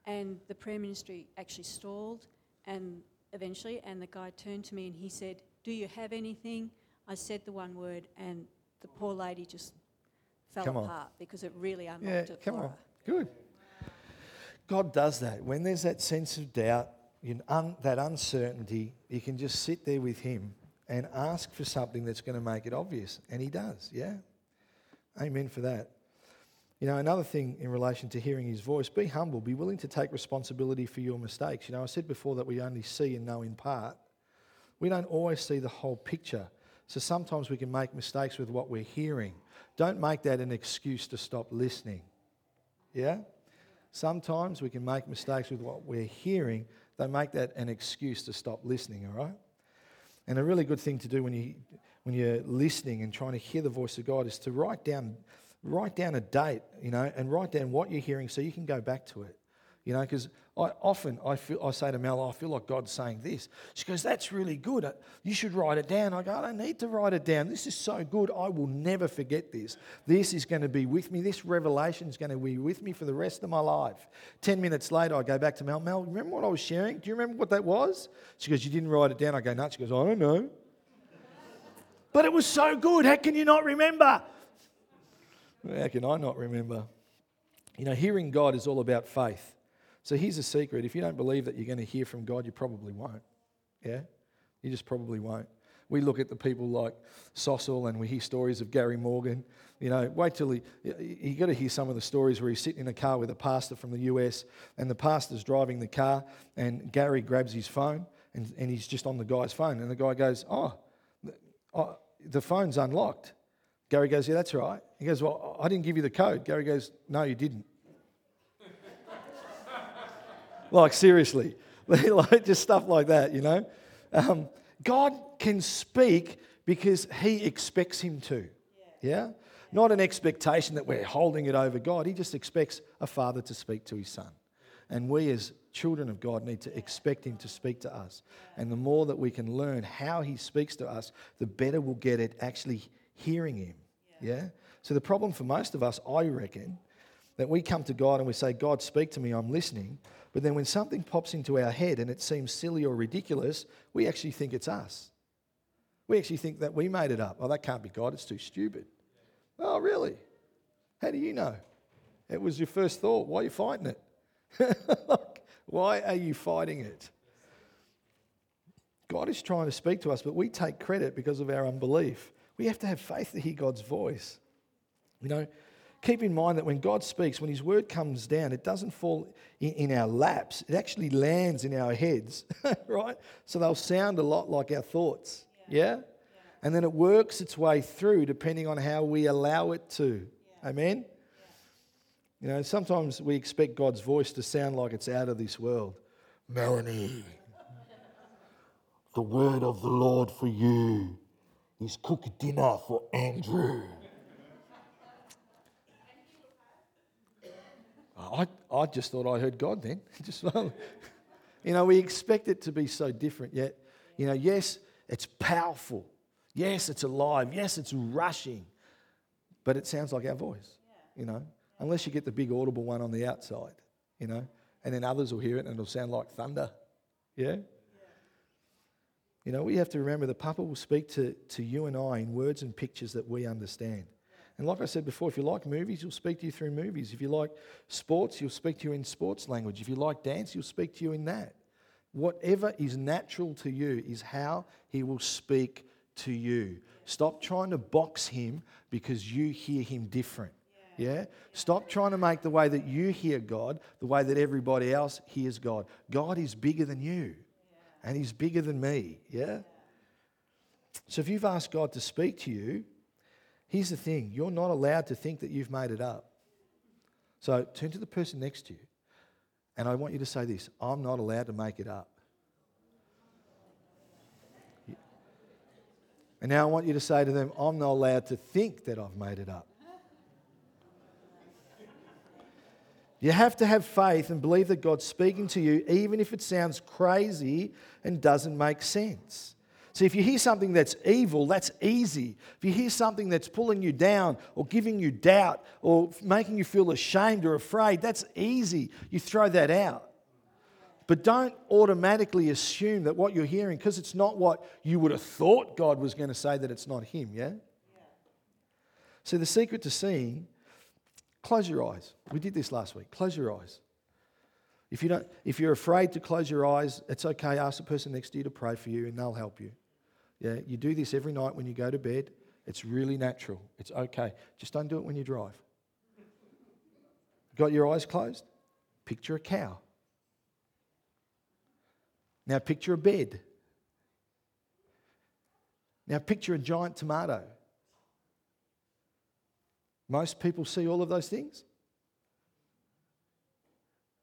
And the prayer ministry actually stalled, and eventually, and the guy turned to me and he said, do you have anything? I said the one word, and the poor lady just fell apart because it really unlocked it. Come on, good. God does that. When there's that sense of doubt, that uncertainty, you can just sit there with him and ask for something that's going to make it obvious. And he does, yeah? Amen for that. You know, another thing in relation to hearing his voice, be humble, be willing to take responsibility for your mistakes. You know, I said before that we only see and know in part. We don't always see the whole picture. So sometimes we can make mistakes with what we're hearing. Don't make that an excuse to stop listening, yeah? Sometimes we can make mistakes with what we're hearing. Don't make that an excuse to stop listening, all right? And a really good thing to do when you're listening and trying to hear the voice of God is to write down a date, you know, and write down what you're hearing so you can go back to it, you know, because I say to Mel, I feel like God's saying this. She goes, that's really good. You should write it down. I go, I don't need to write it down. This is so good. I will never forget this. This is going to be with me. This revelation is going to be with me for the rest of my life. 10 minutes later, I go back to Mel. Mel, remember what I was sharing? Do you remember what that was? She goes, you didn't write it down. I go, no. She goes, I don't know. But it was so good. How can you not remember? How can I not remember? You know, hearing God is all about faith. So here's a secret. If you don't believe that you're going to hear from God, you probably won't. Yeah? You just probably won't. We look at the people like Sossel and we hear stories of Gary Morgan. You know, wait till you got to hear some of the stories where he's sitting in a car with a pastor from the US and the pastor's driving the car and Gary grabs his phone and he's just on the guy's phone. And the guy goes, oh, the phone's unlocked. Gary goes, yeah, that's right. He goes, well, I didn't give you the code. Gary goes, no, you didn't. Like, seriously, like just stuff like that, you know. God can speak because he expects him to, yeah? Not an expectation that we're holding it over God. He just expects a father to speak to his son. And we as children of God need to expect him to speak to us. And the more that we can learn how he speaks to us, the better we'll get at actually hearing him, yeah? So the problem for most of us, I reckon, that we come to God and we say, God, speak to me, I'm listening. But then when something pops into our head and it seems silly or ridiculous, we actually think it's us. We actually think that we made it up. Oh, that can't be God. It's too stupid. Oh, really? How do you know? It was your first thought. Why are you fighting it? Like, why are you fighting it? God is trying to speak to us, but we take credit because of our unbelief. We have to have faith to hear God's voice. You know, keep in mind that when God speaks, when his word comes down, it doesn't fall in our laps. It actually lands in our heads, right? So they'll sound a lot like our thoughts, yeah? And then it works its way through depending on how we allow it to. Yeah. Amen? Yeah. You know, sometimes we expect God's voice to sound like it's out of this world. Melanie, the word of the Lord for you is cook dinner for Andrew. I just thought I heard God then. Just, you know, we expect it to be so different, yet, you know, yes, it's powerful. Yes, it's alive. Yes, it's rushing. But it sounds like our voice, you know, unless you get the big audible one on the outside, you know, and then others will hear it and it'll sound like thunder, yeah? You know, we have to remember the Papa will speak to you and I in words and pictures that we understand. And like I said before, if you like movies, he'll speak to you through movies. If you like sports, he'll speak to you in sports language. If you like dance, he'll speak to you in that. Whatever is natural to you is how he will speak to you. Stop trying to box him because you hear him different. Yeah? Stop trying to make the way that you hear God the way that everybody else hears God. God is bigger than you, and he's bigger than me. Yeah? So if you've asked God to speak to you, here's the thing. You're not allowed to think that you've made it up. So turn to the person next to you, and I want you to say this: I'm not allowed to make it up. And now I want you to say to them, I'm not allowed to think that I've made it up. You have to have faith and believe that God's speaking to you, even if it sounds crazy and doesn't make sense. See, if you hear something that's evil, that's easy. If you hear something that's pulling you down or giving you doubt or making you feel ashamed or afraid, that's easy. You throw that out. But don't automatically assume that what you're hearing, because it's not what you would have thought God was going to say, that it's not him, yeah? So the secret to seeing, close your eyes. We did this last week. Close your eyes. If you're afraid to close your eyes, it's okay. Ask the person next to you to pray for you and they'll help you. Yeah, you do this every night when you go to bed. It's really natural. It's okay. Just don't do it when you drive. Got your eyes closed? Picture a cow. Now picture a bed. Now picture a giant tomato. Most people see all of those things.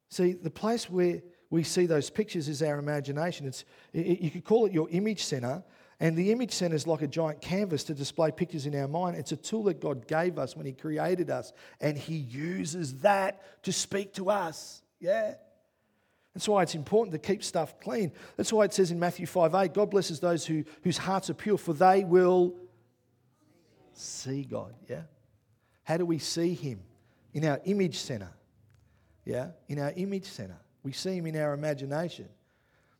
See, the place where we see those pictures is our imagination. You could call it your image center, and the image center is like a giant canvas to display pictures in our mind. It's a tool that God gave us when he created us, and he uses that to speak to us, yeah? That's why it's important to keep stuff clean. That's why it says in Matthew 5:8, God blesses those whose hearts are pure, for they will see God. Yeah. How do we see him? In our image center. Yeah. In our image center. We see him in our imagination.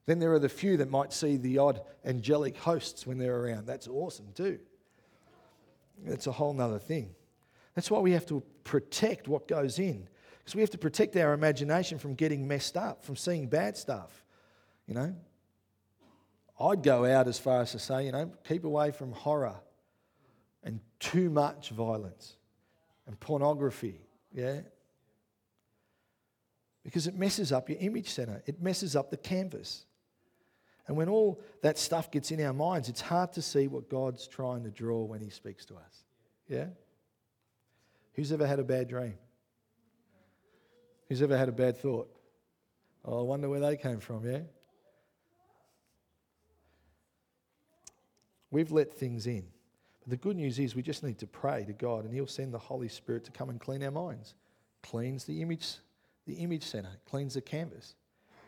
Then there are the few that might see the odd angelic hosts when they're around. That's awesome too. That's a whole nother thing. That's why we have to protect what goes in. So we have to protect our imagination from getting messed up, from seeing bad stuff, you know. I'd go out as far as to say, you know, keep away from horror and too much violence and pornography, yeah. Because it messes up your image center. It messes up the canvas. And when all that stuff gets in our minds, it's hard to see what God's trying to draw when he speaks to us, yeah. Who's ever had a bad dream? Who's ever had a bad thought? Oh, I wonder where they came from, yeah? We've let things in. But the good news is we just need to pray to God, and he'll send the Holy Spirit to come and clean our minds. Cleans the image center, cleans the canvas.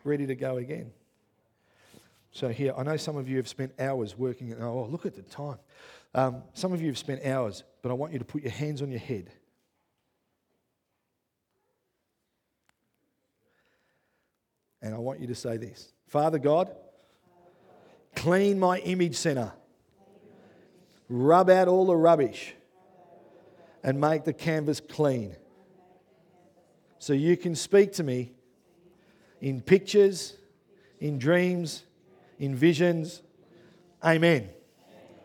Ready to go again. So here, I know some of you have spent hours working, oh, look at the time. Some of you have spent hours, but I want you to put your hands on your head. And I want you to say this: Father God, clean my image center. Rub out all the rubbish and make the canvas clean. So you can speak to me in pictures, in dreams, in visions. Amen.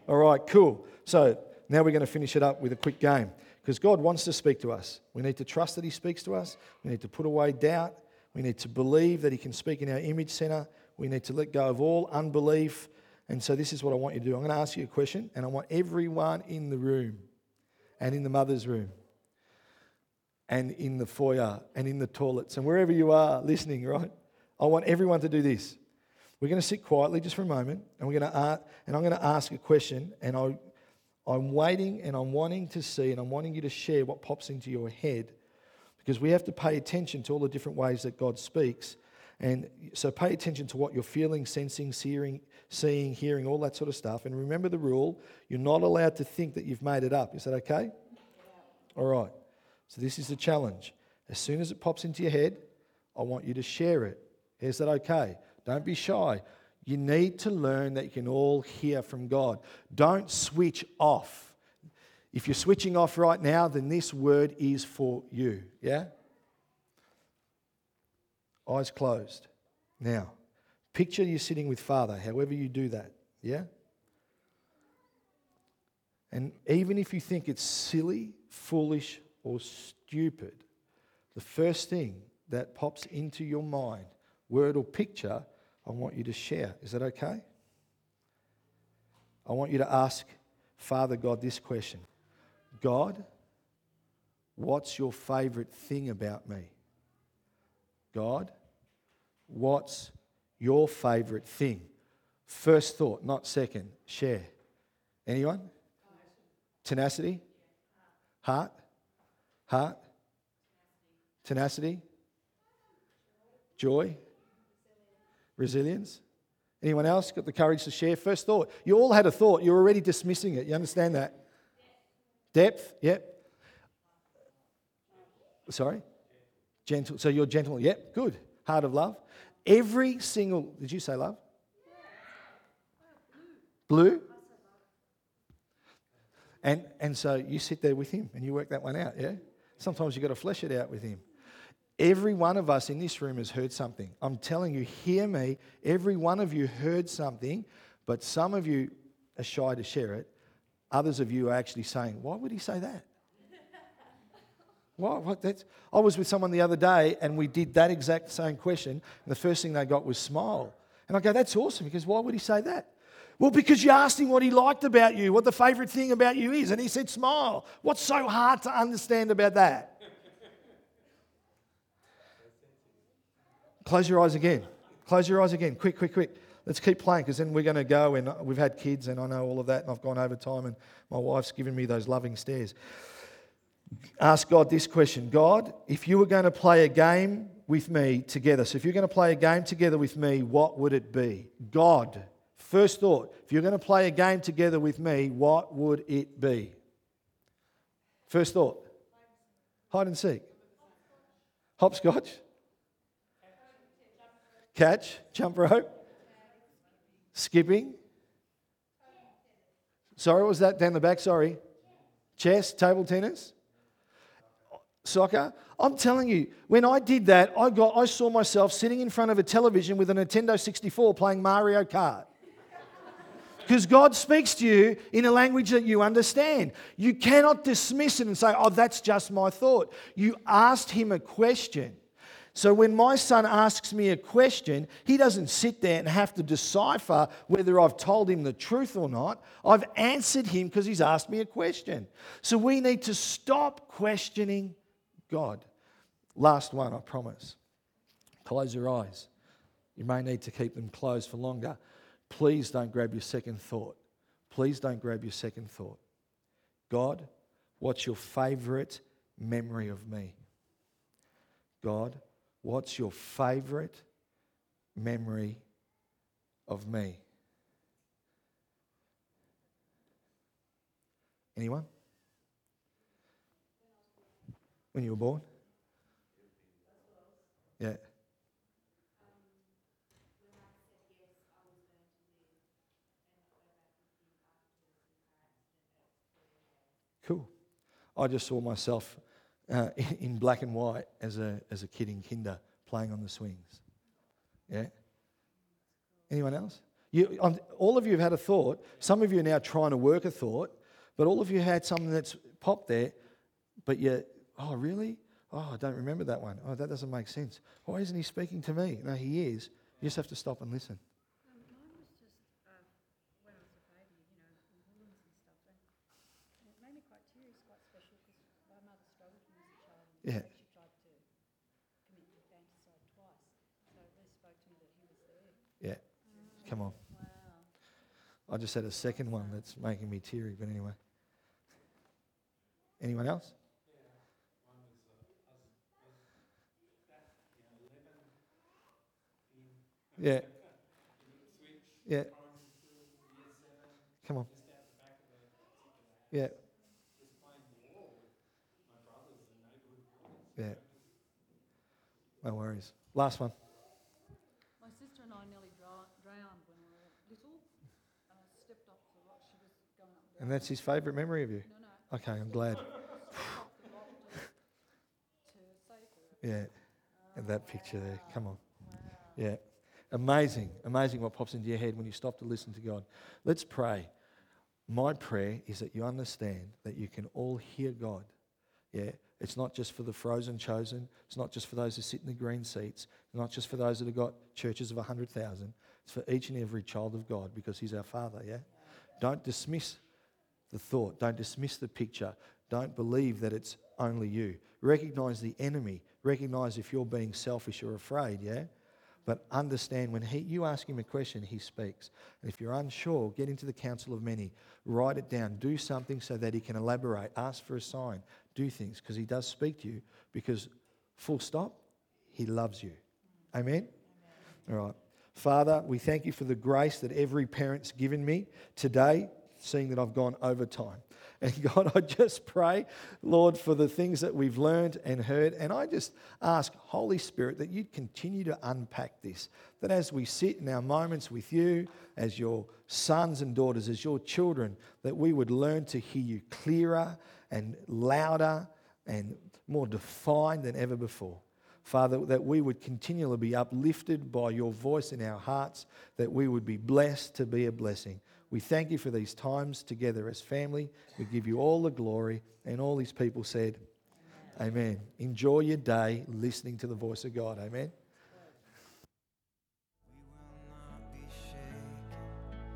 All right, cool. So Now we're going to finish it up with a quick game because God wants to speak to us. We need to trust that he speaks to us. We need to put away doubt. We need to believe that he can speak in our image center. We need to let go of all unbelief. And so this is what I want you to do. I'm going to ask you a question, and I want everyone in the room and in the mother's room and in the foyer and in the toilets and wherever you are listening, right? I want everyone to do this. We're going to sit quietly just for a moment, and we're going to and I'm going to ask a question, and I'm waiting, and I'm wanting to see, and I'm wanting you to share what pops into your head, because we have to pay attention to all the different ways that God speaks. And so pay attention to what you're feeling, sensing, seeing, hearing, all that sort of stuff. And remember the rule, you're not allowed to think that you've made it up. Is that okay? Yeah. All right. So this is the challenge. As soon as it pops into your head, I want you to share it. Is that okay? Don't be shy. You need to learn that you can all hear from God. Don't switch off. If you're switching off right now, then this word is for you. Yeah? Eyes closed. Now, picture you sitting with Father, however you do that, yeah? And even if you think it's silly, foolish, or stupid, the first thing that pops into your mind, word or picture, I want you to share. Is that okay? I want you to ask Father God this question. God, what's your favorite thing about me? God, what's your favourite thing? First thought, not second. Share. Anyone? Tenacity? Heart? Heart? Tenacity? Joy? Resilience? Anyone else got the courage to share? First thought. You all had a thought. You're already dismissing it. You understand that? Depth? Yep. Sorry? Gentle. So you're gentle. Yep, good. Heart of love. Every single... Did you say love? Blue. And so you sit there with him and you work that one out, yeah? Sometimes you've got to flesh it out with him. Every one of us in this room has heard something. I'm telling you, hear me. Every one of you heard something, but some of you are shy to share it. Others of you are actually saying, why would he say that? What? I was with someone the other day and we did that exact same question. And the first thing they got was smile. And I go, that's awesome. He goes, why would he say that? Well, because you asked him what he liked about you, what the favourite thing about you is. And he said, smile. What's so hard to understand about that? Close your eyes again. Close your eyes again. Quick. Let's keep playing because then we're going to go, and we've had kids and I know all of that and I've gone over time and my wife's given me those loving stares. Ask God this question. God, if you were going to play a game with me together, so if you're going to play a game together with me, what would it be? God, first thought, if you're going to play a game together with me, what would it be? First thought. Hide and seek. Hopscotch. Catch. Jump rope. Skipping. Sorry, what was that down the back? Sorry. Chess, table tennis, soccer. I'm telling you, when I did that, I saw myself sitting in front of a television with a Nintendo 64 playing Mario Kart. Because God speaks to you in a language that you understand. You cannot dismiss it and say, oh, that's just my thought. You asked him a question. So when my son asks me a question, he doesn't sit there and have to decipher whether I've told him the truth or not. I've answered him because he's asked me a question. So we need to stop questioning God. Last one, I promise. Close your eyes. You may need to keep them closed for longer. Please don't grab your second thought. Please don't grab your second thought. God, what's your favourite memory of me? God, what's your favourite memory of me? Anyone? When you were born? Yeah. Cool. I just saw myself in black and white as a kid in kinder playing on the swings. Yeah? Anyone else? All of you have had a thought. Some of you are now trying to work a thought, But all of you had something that's popped there, but you, oh, really? Oh, I don't remember that one. Oh, that doesn't make sense. Why isn't he speaking to me? No, he is. You just have to stop and listen. Yeah. She tried to commit infanticide twice. So they spoke to me that he was there. Yeah. Oh, come on. Wow. I just had a second one that's making me teary, but anyway. Anyone else? Yeah. One was back in 11 in switch. Yeah. Come on. Just out the back of the yeah. Yeah. No worries. Last one. My sister and I nearly drowned when we were little. And I stepped off the rock. She was going up and down. And that's his favourite memory of you? No, no. Okay, I'm glad. Yeah. And that picture there. Come on. Wow. Yeah. Amazing. Amazing what pops into your head when you stop to listen to God. Let's pray. My prayer is that you understand that you can all hear God. Yeah. It's not just for the frozen chosen. It's not just for those who sit in the green seats. It's not just for those that have got churches of 100,000. It's for each and every child of God because he's our Father, yeah? Don't dismiss the thought. Don't dismiss the picture. Don't believe that it's only you. Recognize the enemy. Recognize if you're being selfish or afraid, yeah? But understand when you ask him a question, he speaks. And if you're unsure, get into the counsel of many. Write it down. Do something so that he can elaborate. Ask for a sign. Do things because he does speak to you because, full stop, he loves you. Amen? Amen? All right. Father, we thank you for the grace that every parent's given me today, seeing that I've gone over time. And God, I just pray, Lord, for the things that we've learned and heard. And I just ask, Holy Spirit, that you'd continue to unpack this. That as we sit in our moments with you, as your sons and daughters, as your children, that we would learn to hear you clearer and louder and more defined than ever before. Father, that we would continually be uplifted by your voice in our hearts, that we would be blessed to be a blessing. We thank you for these times together as family. We give you all the glory. And all these people said, Amen. Amen. Enjoy your day listening to the voice of God. Amen.